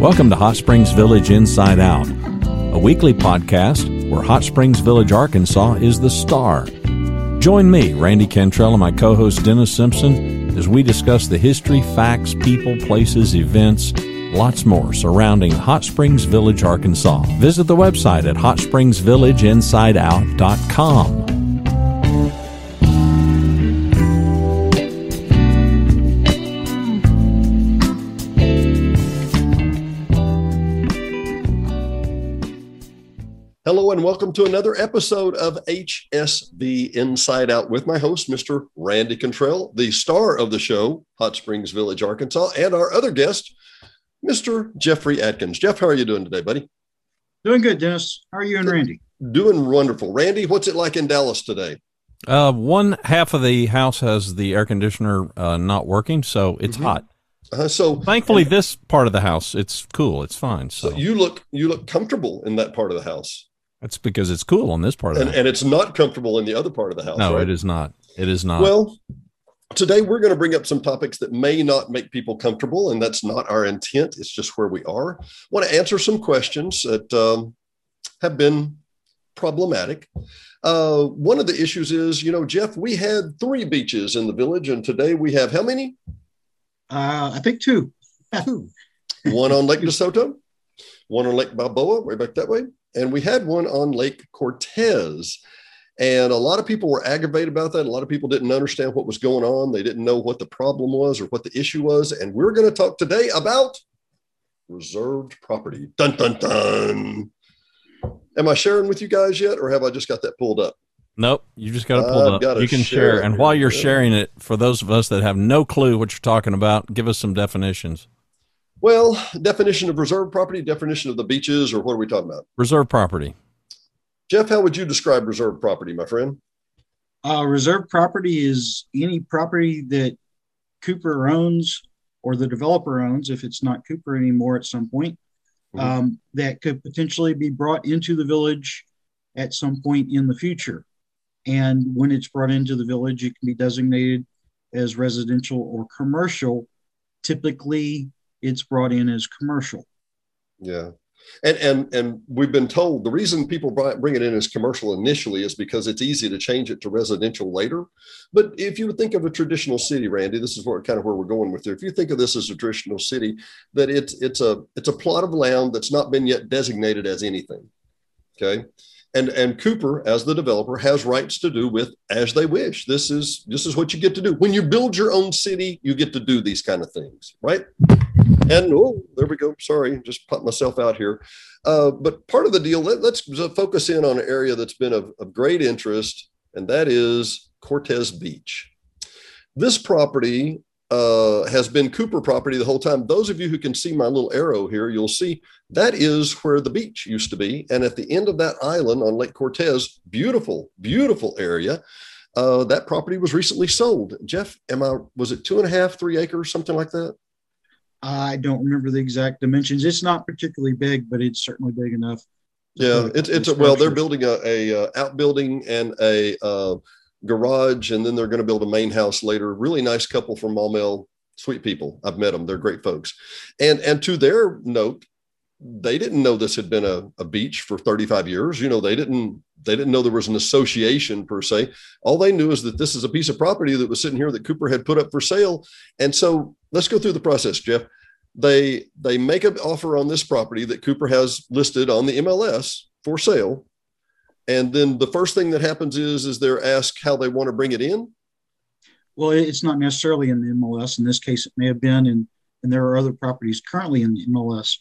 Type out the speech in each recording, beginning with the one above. Welcome to Hot Springs Village Inside Out, a weekly podcast where Hot Springs Village, Arkansas is the star. Join me, Randy Cantrell, and my co-host Dennis Simpson as we discuss the history, facts, people, places, events, lots more surrounding Hot Springs Village, Arkansas. Visit the website at hotspringsvillageinsideout.com. Hello and welcome to another episode of HSV Inside Out with my host, Mr. Randy Cantrell, the star of the show, Hot Springs Village, Arkansas, and our other guest, Mr. Jeffrey Atkins. Jeff, how are you doing today, buddy? Doing good, Dennis. How are you and Randy? Doing wonderful. Randy, what's it like in Dallas today? One half of the house has the air conditioner not working, so it's hot. So thankfully, this part of the house, it's cool. It's fine. So you look comfortable in that part of the house. That's because it's cool on this part of the house. And it's not comfortable in the other part of the house. No, right? It is not. It is not. Well, today we're going to bring up some topics that may not make people comfortable, and that's not our intent. It's just where we are. I want to answer some questions that have been problematic. One of the issues is, you know, Jeff, we had three beaches in the village, and today we have how many? I think two. One on Lake DeSoto, one on Lake Balboa, way back that way. And we had one on Lake Cortez, and a lot of people were aggravated about that. A lot of people didn't understand what was going on. They didn't know what the problem was or what the issue was. And we're going to talk today about reserved property. Dun, dun, dun. Am I sharing with you guys yet, or have I just got that pulled up? Nope. You just got to pull it up. You can share. And while you're sharing it, for those of us that have no clue what you're talking about, give us some definitions. Well, definition of reserve property, definition of the beaches, or what are we talking about? Reserve property. Jeff, how would you describe reserve property, my friend? Reserve property is any property that Cooper owns or the developer owns, if it's not Cooper anymore at some point, that could potentially be brought into the village at some point in the future. And when it's brought into the village, it can be designated as residential or commercial. Typically, it's brought in as commercial. Yeah. And we've been told the reason people bring it in as commercial initially is because it's easy to change it to residential later. But if you would think of a traditional city, Randy, this is where, kind of where we're going with it. If you think of this as a traditional city, that it's a plot of land that's not been yet designated as anything. Okay. And Cooper, as the developer, has rights to do with as they wish. This is what you get to do. When you build your own city, you get to do these kind of things, right? And, oh, there we go. Sorry, just popped myself out here. But part of the deal, let's focus in on an area that's been of great interest, and that is Cortez Beach. This property has been Cooper property the whole time. Those of you who can see my little arrow here, you'll see that is where the beach used to be. And at the end of that island on Lake Cortez, beautiful, beautiful area. That property was recently sold. Jeff, was it 2.5, 3 acres, something like that? I don't remember the exact dimensions. It's not particularly big, but it's certainly big enough. Yeah, well, they're building a outbuilding and a garage, and then they're going to build a main house later. Really nice couple from Maumelle, sweet people. I've met them. They're great folks. And to their note, they didn't know this had been a beach for 35 years. You know, they didn't know there was an association per se. All they knew is that this is a piece of property that was sitting here that Cooper had put up for sale. And so let's go through the process, Jeff. They make an offer on this property that Cooper has listed on the MLS for sale. And then the first thing that happens is they're asked how they want to bring it in. Well, it's not necessarily in the MLS. In this case, it may have been, and there are other properties currently in the MLS.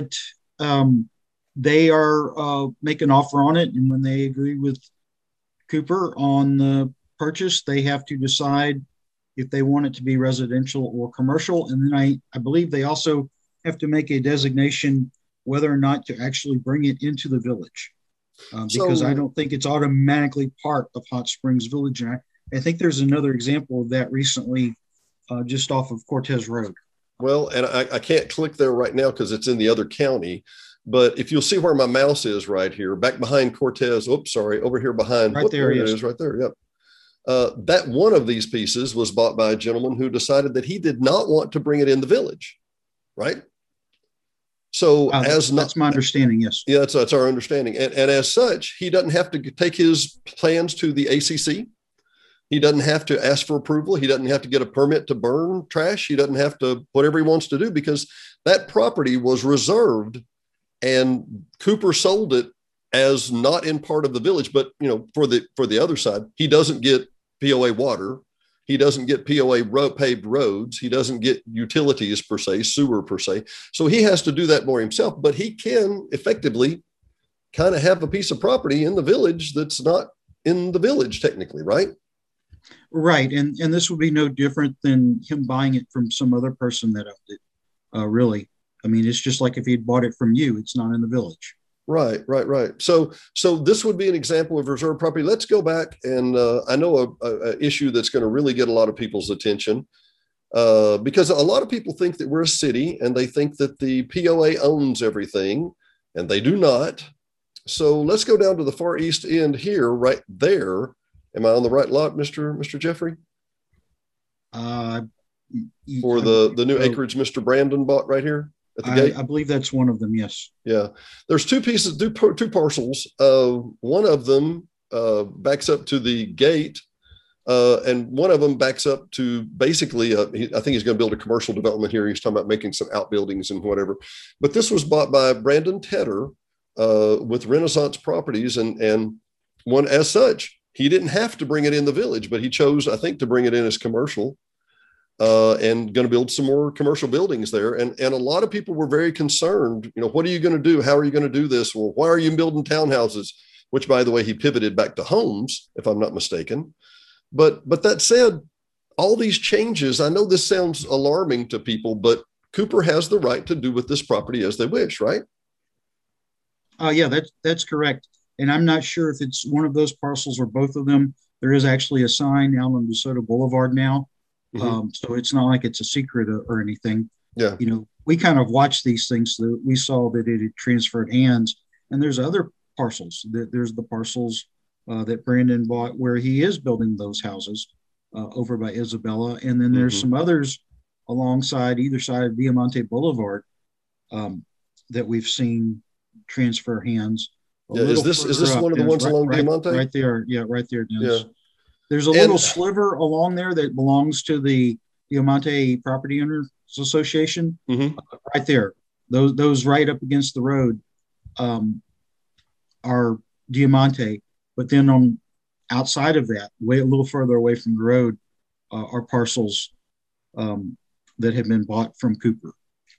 But they are make an offer on it, and when they agree with Cooper on the purchase, they have to decide if they want it to be residential or commercial. And then I believe they also have to make a designation whether or not to actually bring it into the village, because I don't think it's automatically part of Hot Springs Village. And I think there's another example of that recently just off of Cortez Road. Well, and I can't click there right now because it's in the other county. But if you'll see where my mouse is right here, back behind Cortez, over here behind. Right there it is. Right there, yep. That one of these pieces was bought by a gentleman who decided that he did not want to bring it in the village, right? So that's my understanding. Yes. Yeah, that's our understanding. And as such, he doesn't have to take his plans to the ACC. He doesn't have to ask for approval. He doesn't have to get a permit to burn trash. He doesn't have to whatever he wants to do, because that property was reserved and Cooper sold it as not in part of the village, but you know, for the other side, he doesn't get POA water. He doesn't get POA paved roads. He doesn't get utilities per se, sewer per se. So he has to do that more himself, but he can effectively kind of have a piece of property in the village that's not in the village technically, right? Right. And this would be no different than him buying it from some other person that owned it, really. I mean, it's just like if he'd bought it from you, it's not in the village. Right. So this would be an example of reserve property. Let's go back, and I know an issue that's going to really get a lot of people's attention, because a lot of people think that we're a city and they think that the POA owns everything, and they do not. So let's go down to the far east end here, right there. Am I on the right lot, Mr. Jeffrey? Or the new acreage Mr. Brandon bought right here? I believe that's one of them. Yes. Yeah. There's two parcels. One of them backs up to the gate, and one of them backs up to basically, I think he's going to build a commercial development here. He's talking about making some outbuildings and whatever. But this was bought by Brandon Tedder with Renaissance Properties, and one as such, he didn't have to bring it in the village, but he chose, I think, to bring it in as commercial. And going to build some more commercial buildings there. And a lot of people were very concerned, what are you going to do? How are you going to do this? Well, why are you building townhouses? Which, by the way, he pivoted back to homes, if I'm not mistaken. But that said, all these changes, I know this sounds alarming to people, but Cooper has the right to do with this property as they wish, right? Yeah, that's correct. And I'm not sure if it's one of those parcels or both of them. There is actually a sign out on DeSoto Boulevard now. Mm-hmm. So it's not like it's a secret or anything. Yeah. We kind of watched these things. So we saw that it had transferred hands, and there's other parcels. There's the parcels that Brandon bought where he is building those houses over by Isabella. And then there's some others alongside either side of Diamante Boulevard that we've seen transfer hands. Yeah, is this one of the ones along Diamante? Right there. Yeah, right there. Dennis. Yeah. There's a little sliver along there that belongs to the Diamante Property Owners Association, right there. Those right up against the road are Diamante, but then on outside of that, a little further away from the road, are parcels that have been bought from Cooper.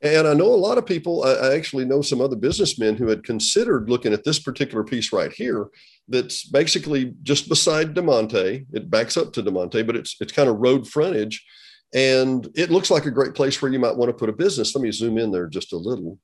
And I know a lot of people, I actually know some other businessmen who had considered looking at this particular piece right here that's basically just beside DeMonte. It backs up to DeMonte, but it's kind of road frontage. And it looks like a great place where you might want to put a business. Let me zoom in there just a little.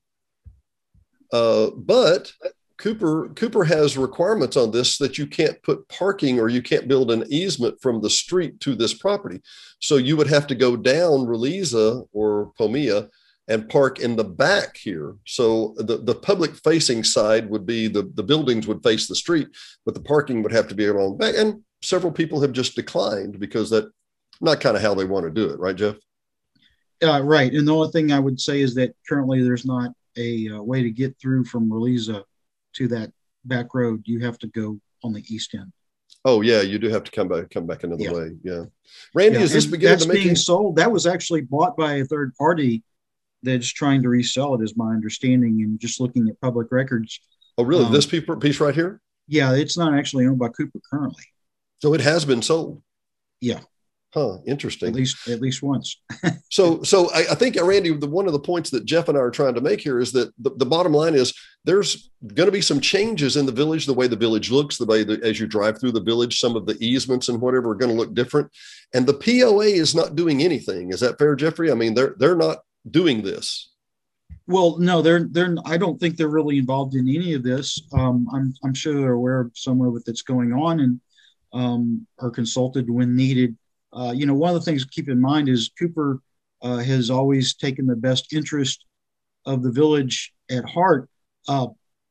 But Cooper has requirements on this that you can't put parking, or you can't build an easement from the street to this property. So you would have to go down Reliza or Pomia and park in the back here. So the public facing side would be the buildings would face the street, but the parking would have to be along the back. And several people have just declined because that's not kind of how they want to do it. Right, Jeff? Right. And the only thing I would say is that currently there's not a way to get through from Reliza to that back road. You have to go on the east end. Oh yeah, you do have to come back another way. Yeah. Randy, is this beginning to make being sold? That was actually bought by a third party that's trying to resell it, is my understanding, and just looking at public records. Oh, really? This piece right here? Yeah, it's not actually owned by Cooper currently. So it has been sold? Yeah. Huh, interesting. At least once. So I think, Randy, one of the points that Jeff and I are trying to make here is that the bottom line is there's going to be some changes in the village, the way the village looks, the way as you drive through the village, some of the easements and whatever are going to look different. And the POA is not doing anything. Is that fair, Jeffrey? I mean, they're not doing this. Well, no, they're I don't think they're really involved in any of this. I'm sure they're aware of some of it that's going on, and are consulted when needed. One of the things to keep in mind is Cooper has always taken the best interest of the village at heart,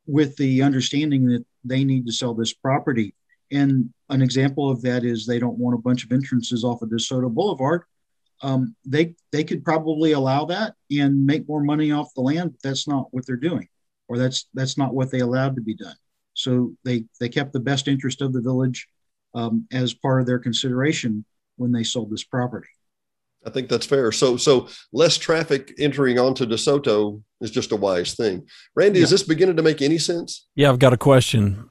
with the understanding that they need to sell this property. And an example of that is they don't want a bunch of entrances off of DeSoto Boulevard. they could probably allow that and make more money off the land, but that's not what they're doing, or that's not what they allowed to be done. So they kept the best interest of the village as part of their consideration when they sold this property. I think that's fair. So less traffic entering onto DeSoto is just a wise thing. Randy, is this beginning to make any sense? Yeah, I've got a question.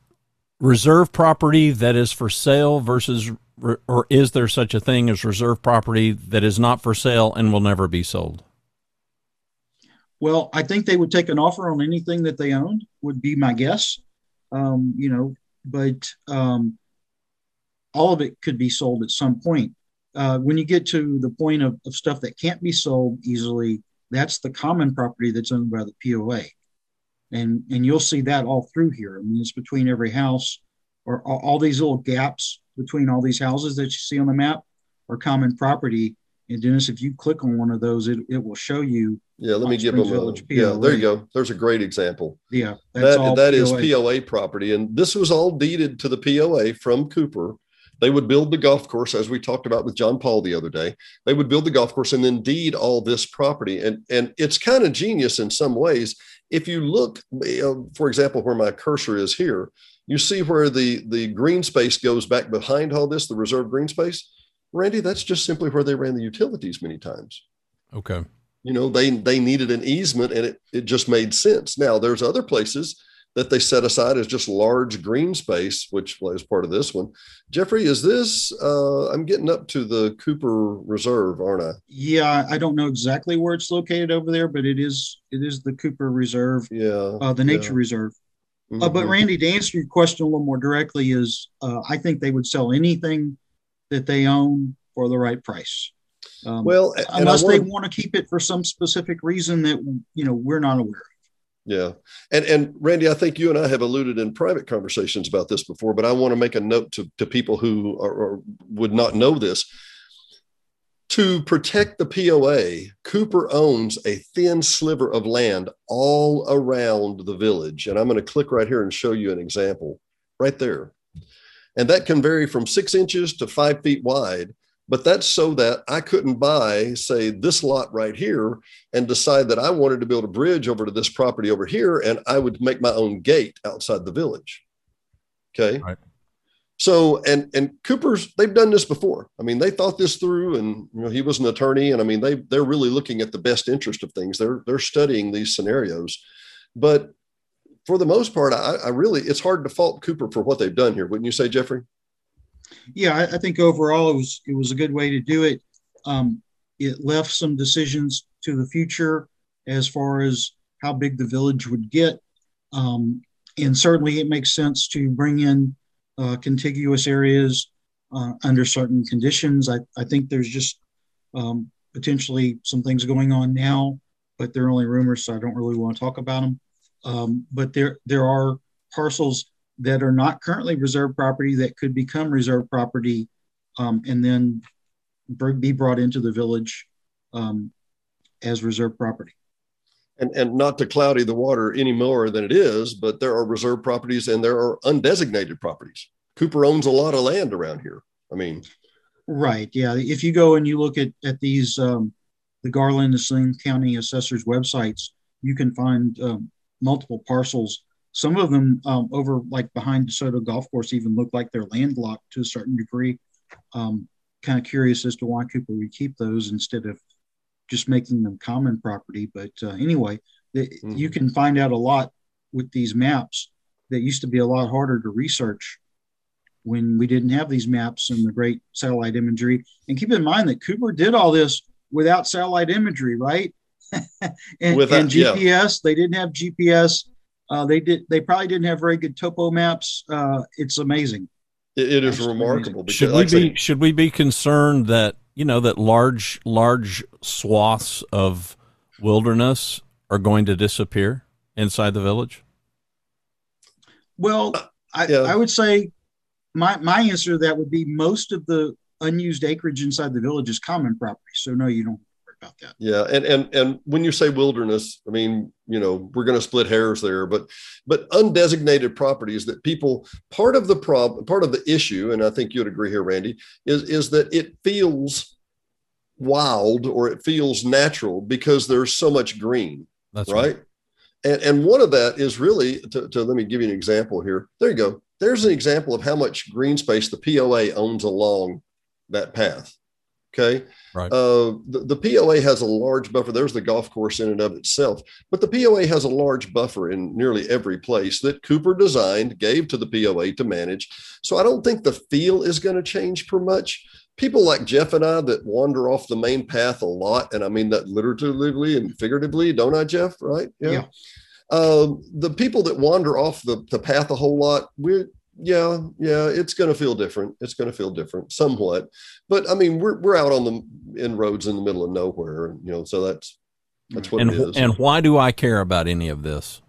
Reserve property that is for sale versus, or is there such a thing as reserve property that is not for sale and will never be sold? Well, I think they would take an offer on anything that they owned, would be my guess. But all of it could be sold at some point. When you get to the point of stuff that can't be sold easily, that's the common property that's owned by the POA. And you'll see that all through here. I mean, it's between every house, or all these little gaps between all these houses that you see on the map are common property. And Dennis, if you click on one of those, it will show you. Yeah, let me give them a POA. Yeah, there you go. There's a great example. Yeah, that is POA property. And this was all deeded to the POA from Cooper. They would build the golf course, as we talked about with John Paul the other day. They would build the golf course and then deed all this property. And it's kind of genius in some ways. If you look, for example, where my cursor is here, you see where the green space goes back behind all this, the reserve green space. Randy, that's just simply where they ran the utilities many times. Okay. You know, they needed an easement, and it just made sense. Now, there's other places that they set aside as just large green space, which is part of this one. Jeffrey, is this, I'm getting up to the Cooper Reserve, aren't I? Yeah, I don't know exactly where it's located over there, but it is the Cooper Reserve, the Nature Reserve. Mm-hmm. But Randy, to answer your question a little more directly is, I think they would sell anything that they own for the right price. Unless they want to keep it for some specific reason that, you know, we're not aware of. Yeah. And Randy, I think you and I have alluded in private conversations about this before, but I want to make a note to people who are would not know this. To protect the POA, Cooper owns a thin sliver of land all around the village. And I'm going to click right here and show you an example right there. And that can vary from 6 inches to 5 feet wide. But that's so that I couldn't buy, say, this lot right here and decide that I wanted to build a bridge over to this property over here, and I would make my own gate outside the village. Okay. Right. So, and Cooper's, they've done this before. I mean, they thought this through, and you know, he was an attorney, and I mean, they're really looking at the best interest of things. They're studying these scenarios, but for the most part, I really, it's hard to fault Cooper for what they've done here. Wouldn't you say, Jeffrey? Yeah, I think overall it was a good way to do it. It left some decisions to the future as far as how big the village would get. And certainly it makes sense to bring in contiguous areas under certain conditions. I think there's just potentially some things going on now, but they're only rumors, so I don't really want to talk about them. But there are parcels that are not currently reserve property that could become reserve property and then be brought into the village as reserve property. And not to cloudy the water any more than it is, but there are reserve properties and there are undesignated properties. Cooper owns a lot of land around here. I mean. Right, yeah. If you go and you look at these, the Garland and Saline County assessors websites, you can find multiple parcels. Some of them over like behind DeSoto Golf Course even look like they're landlocked to a certain degree. Kind of curious as to why Cooper would keep those instead of just making them common property. But anyway, you can find out a lot with these maps that used to be a lot harder to research when we didn't have these maps and the great satellite imagery. And keep in mind that Cooper did all this without satellite imagery, right? and GPS, They didn't have GPS. They probably didn't have very good topo maps. It's amazing. It is actually remarkable. Should we be concerned that, you know, that large swaths of wilderness are going to disappear inside the village? Well, I would say my answer to that would be most of the unused acreage inside the village is common property. So no, you don't. About that. Yeah. And when you say wilderness, I mean, you know, we're going to split hairs there, but undesignated properties that people, part of the issue, and I think you'd agree here, Randy, is that it feels wild or it feels natural because there's so much green. That's right. And one of that is really to let me give you an example here. There you go. There's an example of how much green space the POA owns along that path. Okay. Right. The POA has a large buffer. There's the golf course in and of itself, but the POA has a large buffer in nearly every place that Cooper designed, gave to the POA to manage. So I don't think the feel is going to change for much. People like Jeff and I that wander off the main path a lot. And I mean that literally and figuratively, don't I, Jeff? Right. Yeah. The people that wander off the path a whole lot, it's going to feel different. It's going to feel different somewhat, but I mean, we're out on the in roads in the middle of nowhere, so that's what it is. And why do I care about any of this?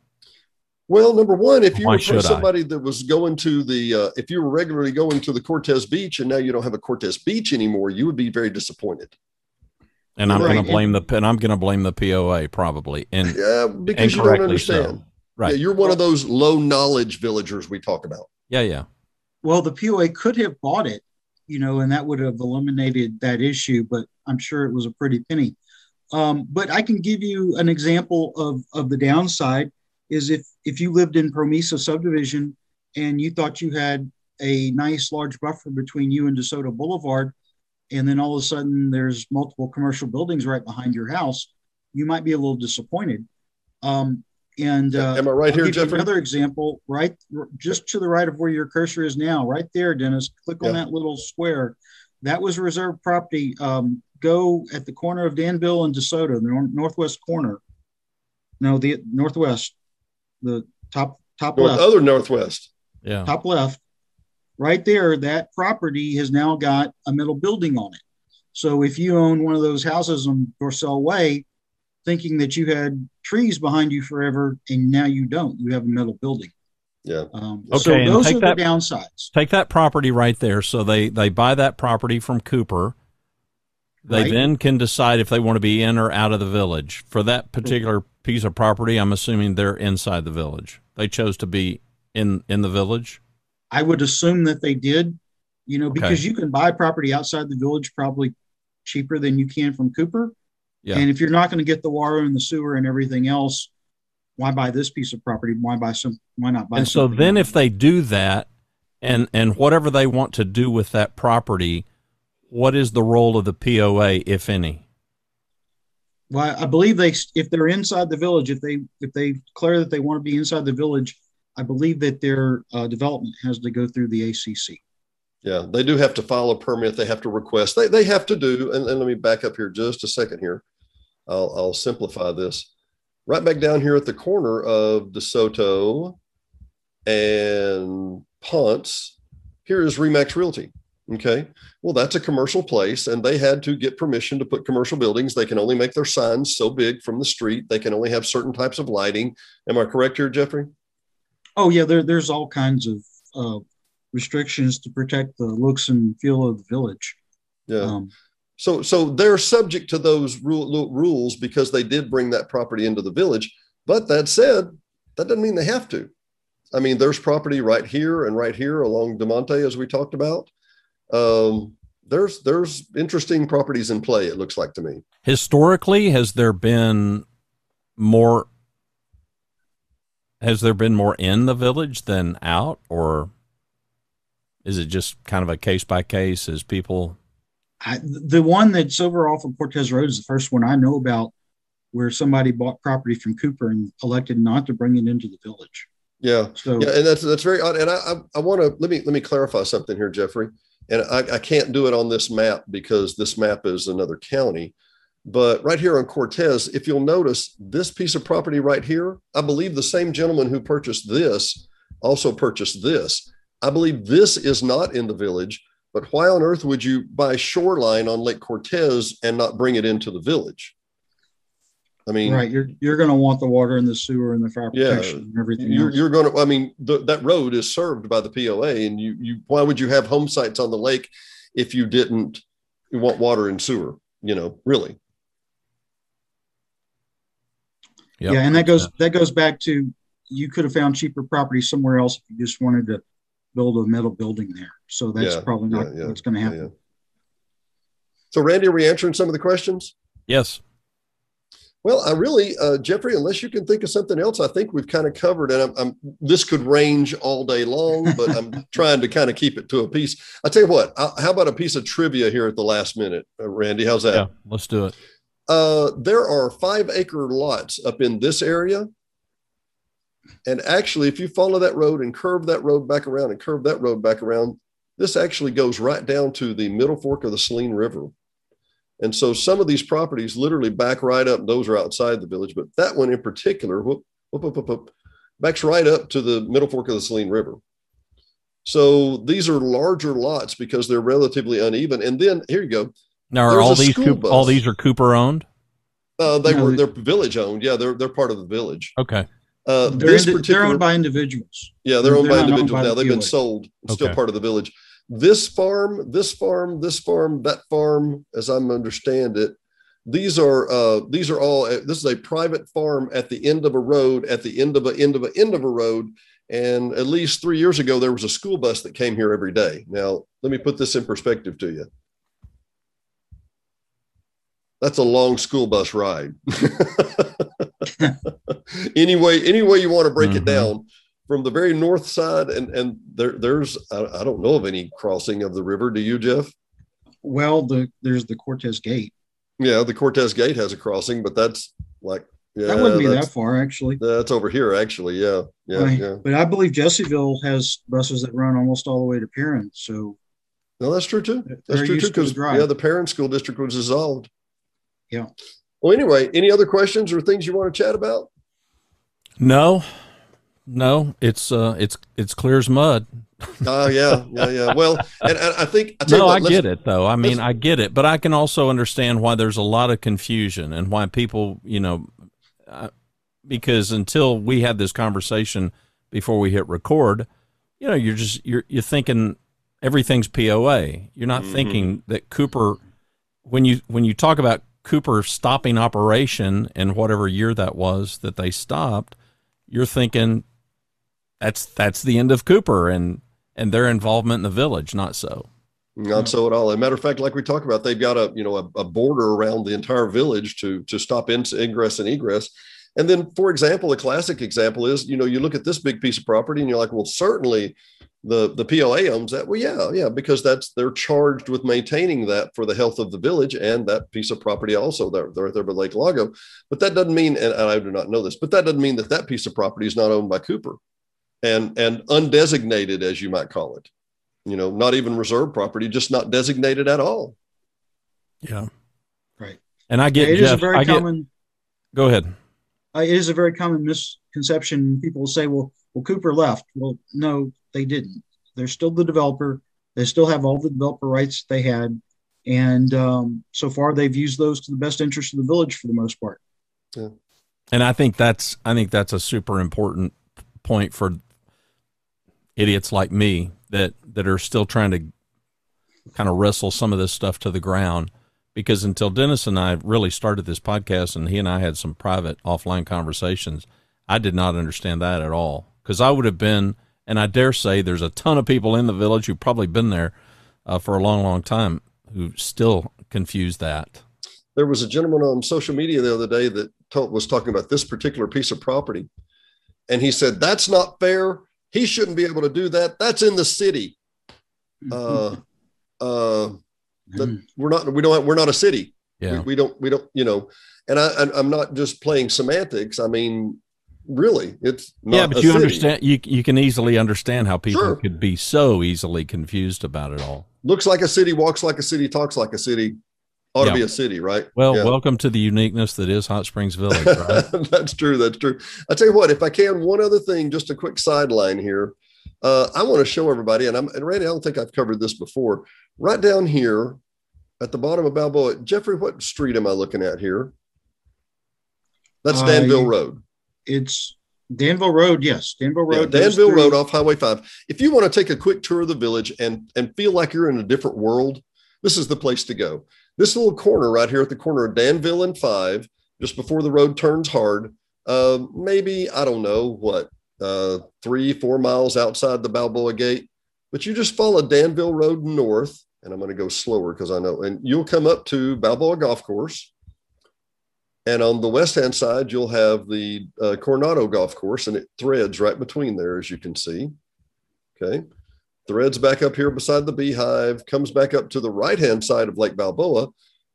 Well, number one, if you were somebody that was going to if you were regularly going to the Cortez Beach and now you don't have a Cortez Beach anymore, you would be very disappointed. And I'm going to blame the POA probably. And yeah, because you don't understand. So. Right. Yeah, you're one of those low knowledge villagers we talk about. Yeah, yeah. Well, the POA could have bought it, and that would have eliminated that issue, but I'm sure it was a pretty penny. But I can give you an example of the downside is if you lived in Promesa subdivision and you thought you had a nice large buffer between you and DeSoto Boulevard, and then all of a sudden there's multiple commercial buildings right behind your house, you might be a little disappointed. And am I right here, Jeffrey? Another example, right, just to the right of where your cursor is now, right there, Dennis. Click on that little square. That was reserved property. Go at the corner of Danville and DeSoto, the northwest corner. No, the northwest, the top left. Other northwest. Yeah. Top left, right there. That property has now got a metal building on it. So if you own one of those houses on Dorsell Way, thinking that you had trees behind you forever, and now you don't. You have a metal building. Yeah. Okay. So those are the downsides. Take that property right there. So they buy that property from Cooper. They then can decide if they want to be in or out of the village. For that particular piece of property, I'm assuming they're inside the village. They chose to be in the village? I would assume that they did, because you can buy property outside the village probably cheaper than you can from Cooper. Yeah. And if you're not going to get the water and the sewer and everything else, why buy this piece of property? Why not buy something? And so then if they do that and whatever they want to do with that property, what is the role of the POA, if any? Well, I believe if they're inside the village, if they declare that they want to be inside the village, I believe that their development has to go through the ACC. Yeah, they do have to file a permit. They have to request. They have to do, and let me back up here just a second here. I'll simplify this. Right back down here at the corner of DeSoto and Ponce, here is Remax Realty. Okay, well, that's a commercial place, and they had to get permission to put commercial buildings. They can only make their signs so big from the street. They can only have certain types of lighting. Am I correct here, Jeffrey? Oh, yeah, there's all kinds of restrictions to protect the looks and feel of the village. Yeah. So they're subject to those rules because they did bring that property into the village. But that said, that doesn't mean they have to. I mean, there's property right here and right here along DeMonte, as we talked about. There's interesting properties in play, it looks like to me. Historically, has there been more in the village than out, or is it just kind of a case by case as people? The one that's over off of Cortez Road is the first one I know about where somebody bought property from Cooper and elected not to bring it into the village. Yeah. So, yeah, and that's very odd. And I want to, let me clarify something here, Jeffrey. And I can't do it on this map because this map is another county, but right here on Cortez, if you'll notice this piece of property right here, I believe the same gentleman who purchased this also purchased this. I believe this is not in the village, but why on earth would you buy shoreline on Lake Cortez and not bring it into the village? I mean, right. You're going to want the water and the sewer and the fire protection and everything. You're going to, I mean, that road is served by the POA, and why would you have home sites on the lake if you didn't want water and sewer, really? Yep. Yeah. And that goes back to, you could have found cheaper property somewhere else if you just wanted to build a metal building there. So that's probably not what's going to happen. Yeah. So Randy, are we answering some of the questions? Yes. Well, I really, Jeffrey, unless you can think of something else, I think we've kind of covered, and this could range all day long, but I'm trying to kind of keep it to a piece. I'll tell you what, how about a piece of trivia here at the last minute, Randy? How's that? Yeah, let's do it. There are 5-acre lots up in this area. And actually, if you follow that road and curve that road back around and curve that road back around, this actually goes right down to the Middle Fork of the Saline River. And so some of these properties literally back right up. Those are outside the village, but that one in particular, backs right up to the Middle Fork of the Saline River. So these are larger lots because they're relatively uneven. And then here you go. Now, are all these are Cooper owned? They're village owned. Yeah, they're part of the village. Okay. They're owned by individuals. Yeah, they're owned by individuals now. They've been sold. It's still part of the village. This farm, that farm, as I'm understand it, this is a private farm at the end of a road, at the end of a road. And at least 3 years ago, there was a school bus that came here every day. Now, let me put this in perspective to you. That's a long school bus ride. Any way you want to break it down. From the very north side, and there's, I don't know of any crossing of the river. Do you, Jeff? Well, there's the Cortez Gate. Yeah, the Cortez Gate has a crossing, but that's like... Yeah, that wouldn't be that far, actually. That's over here, actually, yeah. But I believe Jesseville has buses that run almost all the way to Perrin, so... No, that's true, too. That's true, too, because the Perrin School District was dissolved. Yeah. Well, anyway, any other questions or things you want to chat about? No. No, it's clear as mud. Oh, yeah. Well, and I think... I get it, though. I mean, I get it, but I can also understand why there's a lot of confusion and why people, because until we had this conversation before we hit record, you're thinking everything's POA. You're not thinking that Cooper, when you talk about Cooper stopping operation in whatever year that was that they stopped, you're thinking... That's the end of Cooper and their involvement in the village. Not so at all. As a matter of fact, like we talked about, they've got a border around the entire village to stop ingress and egress. And then, for example, a classic example is, you look at this big piece of property and you're like, well, certainly the POA owns that. Well, yeah, because they're charged with maintaining that for the health of the village and that piece of property also they're right there by Lake Lago. But that doesn't mean, and I do not know this, but that doesn't mean that piece of property is not owned by Cooper. And undesignated, as you might call it, not even reserve property, just not designated at all. Yeah. Right. And I get, Jeff, go ahead. It is a very common misconception. People will say, well, Cooper left. Well, no, they didn't. They're still the developer. They still have all the developer rights they had. And so far they've used those to the best interest of the village for the most part. Yeah. And I think that's a super important point for idiots like me that are still trying to kind of wrestle some of this stuff to the ground, because until Dennis and I really started this podcast and he and I had some private offline conversations, I did not understand that at all, because I would have been, and I dare say there's a ton of people in the village who've probably been there for a long, long time who still confuse that. There was a gentleman on social media the other day that was talking about this particular piece of property. And he said, that's not fair. He shouldn't be able to do that. That's in the city. We're not a city. Yeah. We don't. And I'm not just playing semantics. I mean, really, it's not. Yeah, but you understand, you can easily understand how people could be so easily confused about it all. Looks like a city, walks like a city, talks like a city. Ought to be a city, right? Well, welcome to the uniqueness that is Hot Springs Village, right? That's true. I tell you what, if I can, one other thing, just a quick sideline here. I want to show everybody, and Randy, I don't think I've covered this before. Right down here at the bottom of Balboa, Jeffrey, what street am I looking at here? That's Danville Road. It's Danville Road, yes. Danville Road. Yeah, Danville Road off Highway 5. If you want to take a quick tour of the village and feel like you're in a different world, this is the place to go. This little corner right here at the corner of Danville and 5, just before the road turns hard, maybe, I don't know, 3-4 miles outside the Balboa Gate. But you just follow Danville Road north and I'm going to go slower because I know. And you'll come up to Balboa Golf Course. And on the west-hand side, you'll have the Coronado Golf Course, and it threads right between there, as you can see. Okay. Threads back up here beside the Beehive, comes back up to the right-hand side of Lake Balboa,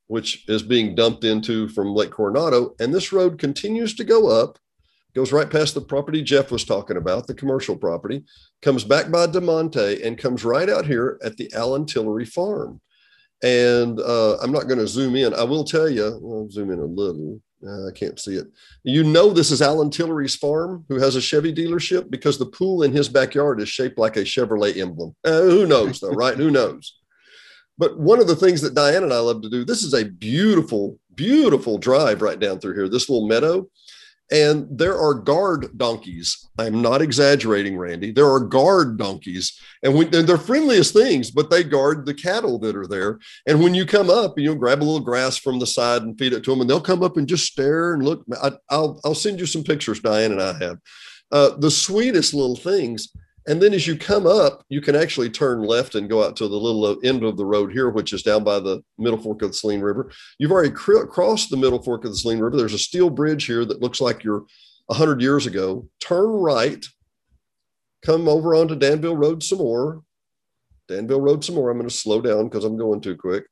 which is being dumped into from Lake Coronado. And this road continues to go up, goes right past the property Jeff was talking about, the commercial property, comes back by DeMonte, and comes right out here at the Allen Tillery Farm. And I'm not going to zoom in. I will tell you, I'll zoom in a little. I can't see it. You know, this is Allen Tillery's farm, who has a Chevy dealership, because the pool in his backyard is shaped like a Chevrolet emblem. Who knows though, right? Who knows? But one of the things that Diane and I love to do, this is a beautiful, beautiful drive right down through here, this little meadow. And there are guard donkeys. I'm not exaggerating, Randy. There are guard donkeys, and they're friendliest things, but they guard the cattle that are there. And when you come up, you'll grab a little grass from the side and feed it to them, and they'll come up and just stare and look. I'll send you some pictures Diane and I have. The sweetest little things. And then as you come up, you can actually turn left and go out to the little end of the road here, which is down by the Middle Fork of the Saline River. You've already crossed the Middle Fork of the Saline River. There's a steel bridge here that looks like you're 100 years ago. Turn right, come over onto Danville Road some more. Danville Road some more. I'm going to slow down because I'm going too quick.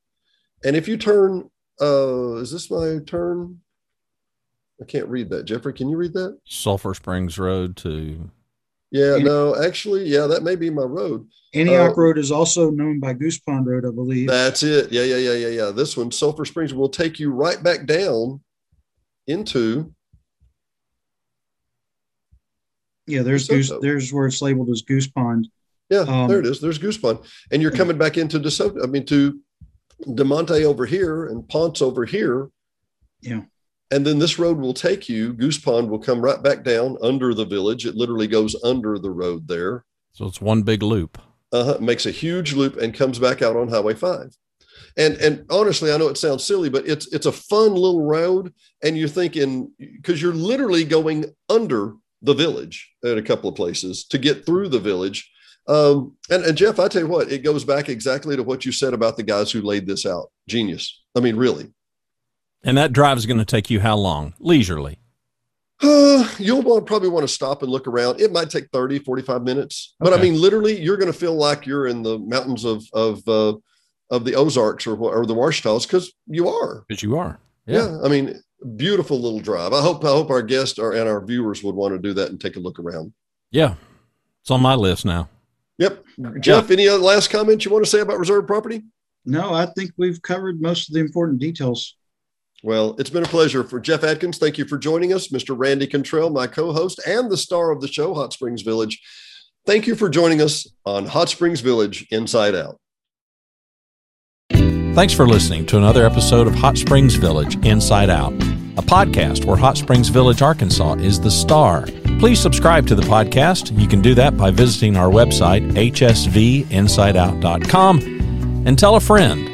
And if you turn, is this my turn? I can't read that. Jeffrey, can you read that? Sulphur Springs Road to... Yeah, no, actually, yeah, that may be my road. Antioch Road is also known by Goose Pond Road, I believe. That's it. Yeah. This one, Sulphur Springs, will take you right back down into. Yeah, there's DeSoto. There's where it's labeled as Goose Pond. Yeah, there it is. There's Goose Pond. And you're coming back into DeSoto, to DeMonte over here and Ponce over here. Yeah. And then this road will take you, Goose Pond will come right back down under the village. It literally goes under the road there. So it's one big loop. Makes a huge loop and comes back out on Highway 5. And honestly, I know it sounds silly, but it's a fun little road. And you're thinking, because you're literally going under the village at a couple of places to get through the village. And Jeff, I tell you what, it goes back exactly to what you said about the guys who laid this out. Genius. I mean, really. And that drive is going to take you how long? Leisurely. You'll probably want to stop and look around. It might take 30, 45 minutes. Okay. But I mean, literally, you're going to feel like you're in the mountains of the Ozarks or the Washita's, because you are. Because you are. Yeah. I mean, beautiful little drive. I hope our guests and our viewers would want to do that and take a look around. Yeah. It's on my list now. Yep. Jeff, any other last comments you want to say about reserve property? No, I think we've covered most of the important details. Well, it's been a pleasure. For Jeff Atkins, thank you for joining us. Mr. Randy Cantrell, my co-host and the star of the show, Hot Springs Village. Thank you for joining us on Hot Springs Village Inside Out. Thanks for listening to another episode of Hot Springs Village Inside Out, a podcast where Hot Springs Village, Arkansas is the star. Please subscribe to the podcast. You can do that by visiting our website, hsvinsideout.com, and tell a friend.